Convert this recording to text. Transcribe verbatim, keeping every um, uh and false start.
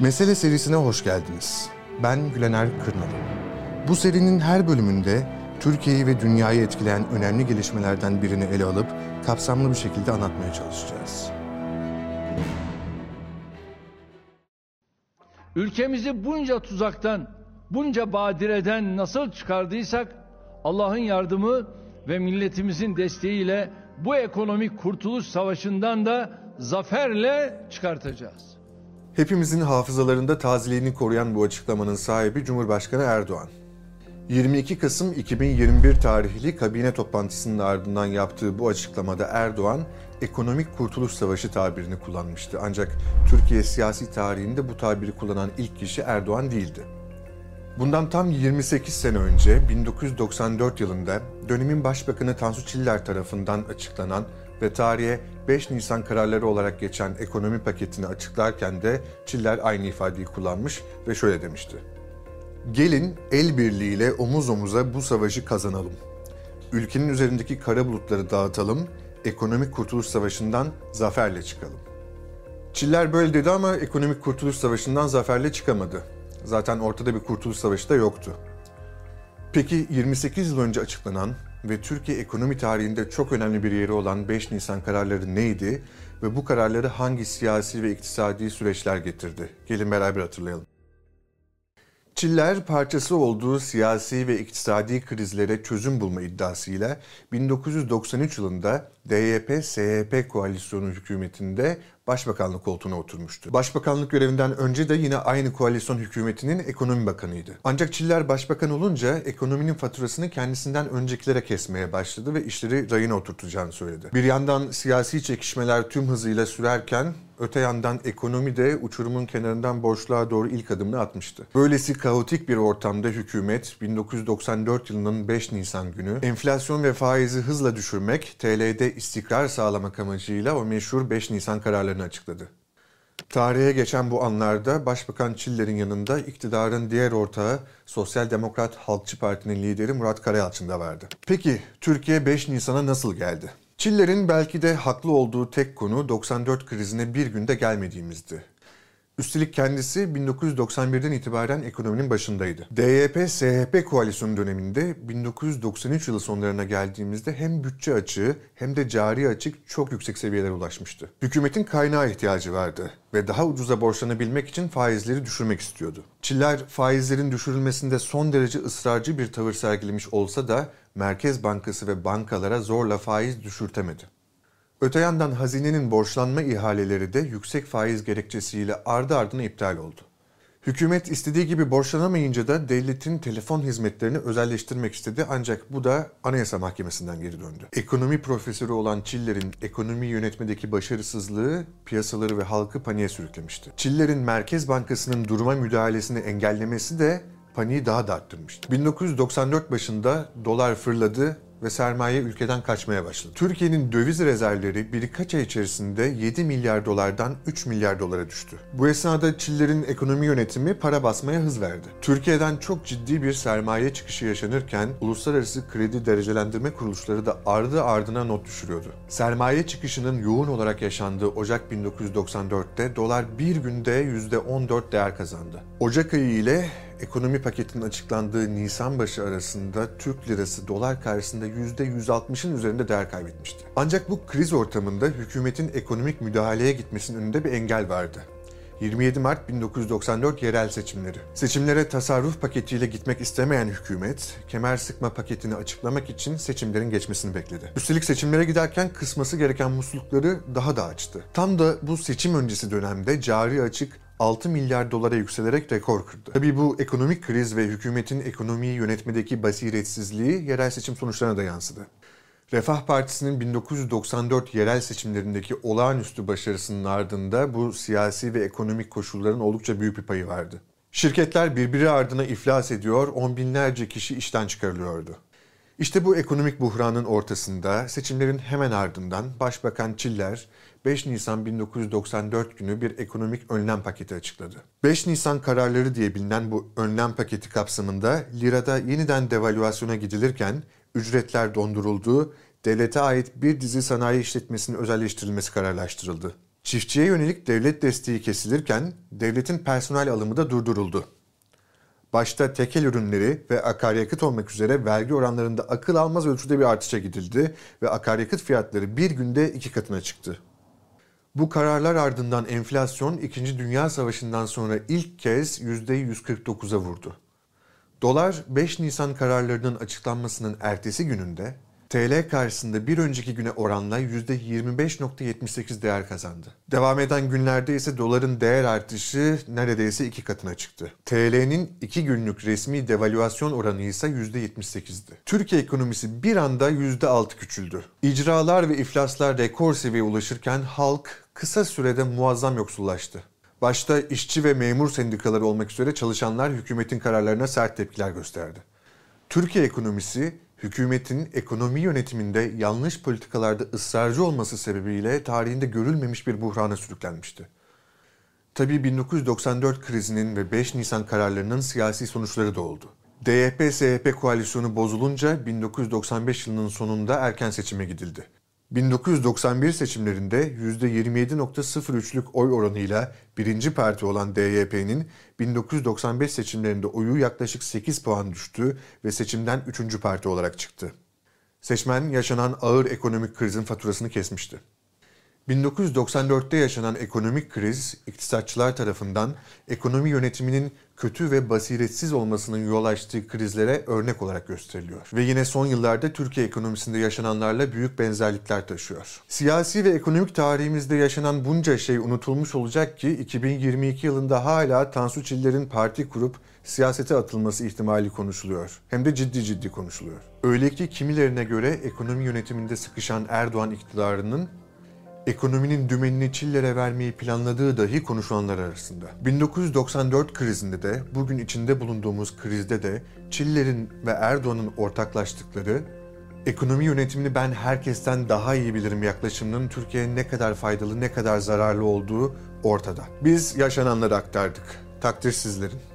Mesele serisine hoş geldiniz. Ben Gülener Kırnalı. Bu serinin her bölümünde Türkiye'yi ve dünyayı etkileyen önemli gelişmelerden birini ele alıp kapsamlı bir şekilde anlatmaya çalışacağız. Ülkemizi bunca tuzaktan, bunca badireden nasıl çıkardıysak Allah'ın yardımı ve milletimizin desteğiyle bu ekonomik kurtuluş savaşından da zaferle çıkartacağız. Hepimizin hafızalarında tazeliğini koruyan bu açıklamanın sahibi Cumhurbaşkanı Erdoğan. yirmi iki Kasım iki bin yirmi bir tarihli kabine toplantısının ardından yaptığı bu açıklamada Erdoğan, ekonomik kurtuluş savaşı tabirini kullanmıştı. Ancak Türkiye siyasi tarihinde bu tabiri kullanan ilk kişi Erdoğan değildi. Bundan tam yirmi sekiz sene önce bin dokuz yüz doksan dört yılında dönemin Başbakanı Tansu Çiller tarafından açıklanan ve tarihe beş Nisan Kararları olarak geçen ekonomi paketini açıklarken de Çiller aynı ifadeyi kullanmış ve şöyle demişti. Gelin el birliğiyle omuz omuza bu savaşı kazanalım. Ülkenin üzerindeki kara bulutları dağıtalım, ekonomik kurtuluş savaşından zaferle çıkalım. Çiller böyle dedi ama ekonomik kurtuluş savaşından zaferle çıkamadı. Zaten ortada bir kurtuluş savaşı da yoktu. Peki yirmi sekiz yıl önce açıklanan ve Türkiye ekonomi tarihinde çok önemli bir yeri olan beş Nisan kararları neydi ve bu kararları hangi siyasi ve iktisadi süreçler getirdi? Gelin beraber hatırlayalım. Çiller parçası olduğu siyasi ve iktisadi krizlere çözüm bulma iddiasıyla bin dokuz yüz doksan üç yılında D Y P S Y P koalisyonu hükümetinde başbakanlık koltuğuna oturmuştu. Başbakanlık görevinden önce de yine aynı koalisyon hükümetinin ekonomi bakanıydı. Ancak Çiller başbakan olunca ekonominin faturasını kendisinden öncekilere kesmeye başladı ve işleri rayına oturtacağını söyledi. Bir yandan siyasi çekişmeler tüm hızıyla sürerken öte yandan ekonomi de uçurumun kenarından boşluğa doğru ilk adımını atmıştı. Böylesi kaotik bir ortamda hükümet bin dokuz yüz doksan dört yılının beş Nisan günü enflasyon ve faizi hızla düşürmek, T L'de istikrar sağlamak amacıyla o meşhur beş Nisan kararlarını açıkladı. Tarihe geçen bu anlarda Başbakan Çiller'in yanında iktidarın diğer ortağı Sosyal Demokrat Halkçı Parti'nin lideri Murat Karayalçın da vardı. Peki Türkiye beş Nisan'a nasıl geldi? Çiller'in belki de haklı olduğu tek konu doksan dört krizine bir günde gelmediğimizdi. Üstelik kendisi bin dokuz yüz doksan birden itibaren ekonominin başındaydı. D Y P S H P koalisyonu döneminde bin dokuz yüz doksan üç yılı sonlarına geldiğimizde hem bütçe açığı hem de cari açık çok yüksek seviyelere ulaşmıştı. Hükümetin kaynağa ihtiyacı vardı ve daha ucuza borçlanabilmek için faizleri düşürmek istiyordu. Çiller faizlerin düşürülmesinde son derece ısrarcı bir tavır sergilemiş olsa da Merkez Bankası ve bankalara zorla faiz düşürtemedi. Öte yandan hazinenin borçlanma ihaleleri de yüksek faiz gerekçesiyle ardı ardına iptal oldu. Hükümet istediği gibi borçlanamayınca da devletin telefon hizmetlerini özelleştirmek istedi ancak bu da Anayasa Mahkemesi'nden geri döndü. Ekonomi profesörü olan Çiller'in ekonomiyi yönetmedeki başarısızlığı piyasaları ve halkı paniğe sürüklemişti. Çiller'in Merkez Bankası'nın duruma müdahalesini engellemesi de paniği daha da arttırmıştı. bin dokuz yüz doksan dört başında dolar fırladı ve sermaye ülkeden kaçmaya başladı. Türkiye'nin döviz rezervleri birkaç ay içerisinde yedi milyar dolardan üç milyar dolara düştü. Bu esnada Çiller'in ekonomi yönetimi para basmaya hız verdi. Türkiye'den çok ciddi bir sermaye çıkışı yaşanırken uluslararası kredi derecelendirme kuruluşları da ardı ardına not düşürüyordu. Sermaye çıkışının yoğun olarak yaşandığı Ocak bin dokuz yüz doksan dörtte dolar bir günde yüzde on dört değer kazandı. Ocak ayı ile ekonomi paketinin açıklandığı Nisan başı arasında Türk lirası dolar karşısında yüzde yüz altmışın üzerinde değer kaybetmişti. Ancak bu kriz ortamında hükümetin ekonomik müdahaleye gitmesinin önünde bir engel vardı. yirmi yedi Mart bin dokuz yüz doksan dört yerel seçimleri. Seçimlere tasarruf paketiyle gitmek istemeyen hükümet, kemer sıkma paketini açıklamak için seçimlerin geçmesini bekledi. Üstelik seçimlere giderken kısması gereken muslukları daha da açtı. Tam da bu seçim öncesi dönemde cari açık altı milyar dolara yükselerek rekor kırdı. Tabii bu ekonomik kriz ve hükümetin ekonomiyi yönetmedeki basiretsizliği yerel seçim sonuçlarına da yansıdı. Refah Partisi'nin bin dokuz yüz doksan dört yerel seçimlerindeki olağanüstü başarısının ardında bu siyasi ve ekonomik koşulların oldukça büyük bir payı vardı. Şirketler birbiri ardına iflas ediyor, on binlerce kişi işten çıkarılıyordu. İşte bu ekonomik buhranın ortasında, seçimlerin hemen ardından Başbakan Çiller, beş Nisan bin dokuz yüz doksan dört günü bir ekonomik önlem paketi açıkladı. beş Nisan kararları diye bilinen bu önlem paketi kapsamında lirada yeniden devalüasyona gidilirken ücretler donduruldu, devlete ait bir dizi sanayi işletmesinin özelleştirilmesi kararlaştırıldı. Çiftçiye yönelik devlet desteği kesilirken devletin personel alımı da durduruldu. Başta tekel ürünleri ve akaryakıt olmak üzere vergi oranlarında akıl almaz ölçüde bir artışa gidildi ve akaryakıt fiyatları bir günde iki katına çıktı. Bu kararlar ardından enflasyon ikinci. Dünya Savaşı'ndan sonra ilk kez yüzde yüz kırk dokuza vurdu. Dolar beş Nisan kararlarının açıklanmasının ertesi gününde T L karşısında bir önceki güne oranla yüzde yirmi beş nokta yetmiş sekiz değer kazandı. Devam eden günlerde ise doların değer artışı neredeyse iki katına çıktı. T L'nin iki günlük resmi devalüasyon oranı ise yüzde yetmiş sekizdi. Türkiye ekonomisi bir anda yüzde altı küçüldü. İcralar ve iflaslar rekor seviyeye ulaşırken halk kısa sürede muazzam yoksullaştı. Başta işçi ve memur sendikaları olmak üzere çalışanlar hükümetin kararlarına sert tepkiler gösterdi. Türkiye ekonomisi, hükümetin ekonomi yönetiminde yanlış politikalarda ısrarcı olması sebebiyle tarihinde görülmemiş bir buhrana sürüklenmişti. Tabii bin dokuz yüz doksan dört krizinin ve beş Nisan kararlarının siyasi sonuçları da oldu. D Y P S Y P koalisyonu bozulunca bin dokuz yüz doksan beş yılının sonunda erken seçime gidildi. bin dokuz yüz doksan bir seçimlerinde yüzde yirmi yedi nokta sıfır üç'lük oy oranıyla birinci parti olan D Y P'nin bin dokuz yüz doksan beş seçimlerinde oyu yaklaşık sekiz puan düştü ve seçimden üçüncü parti olarak çıktı. Seçmen yaşanan ağır ekonomik krizin faturasını kesmişti. bin dokuz yüz doksan dört'te yaşanan ekonomik kriz, iktisatçılar tarafından ekonomi yönetiminin kötü ve basiretsiz olmasının yol açtığı krizlere örnek olarak gösteriliyor. Ve yine son yıllarda Türkiye ekonomisinde yaşananlarla büyük benzerlikler taşıyor. Siyasi ve ekonomik tarihimizde yaşanan bunca şey unutulmuş olacak ki iki bin yirmi iki yılında hala Tansu Çiller'in parti kurup siyasete atılması ihtimali konuşuluyor. Hem de ciddi ciddi konuşuluyor. Öyle ki kimilerine göre ekonomi yönetiminde sıkışan Erdoğan iktidarının ekonominin dümenini Çiller'e vermeyi planladığı dahi konuşulanlar arasında. bin dokuz yüz doksan dört krizinde de, bugün içinde bulunduğumuz krizde de Çiller'in ve Erdoğan'ın ortaklaştıkları, ekonomi yönetimini ben herkesten daha iyi bilirim yaklaşımının Türkiye'ye ne kadar faydalı, ne kadar zararlı olduğu ortada. Biz yaşananları aktardık. Takdir sizlerin.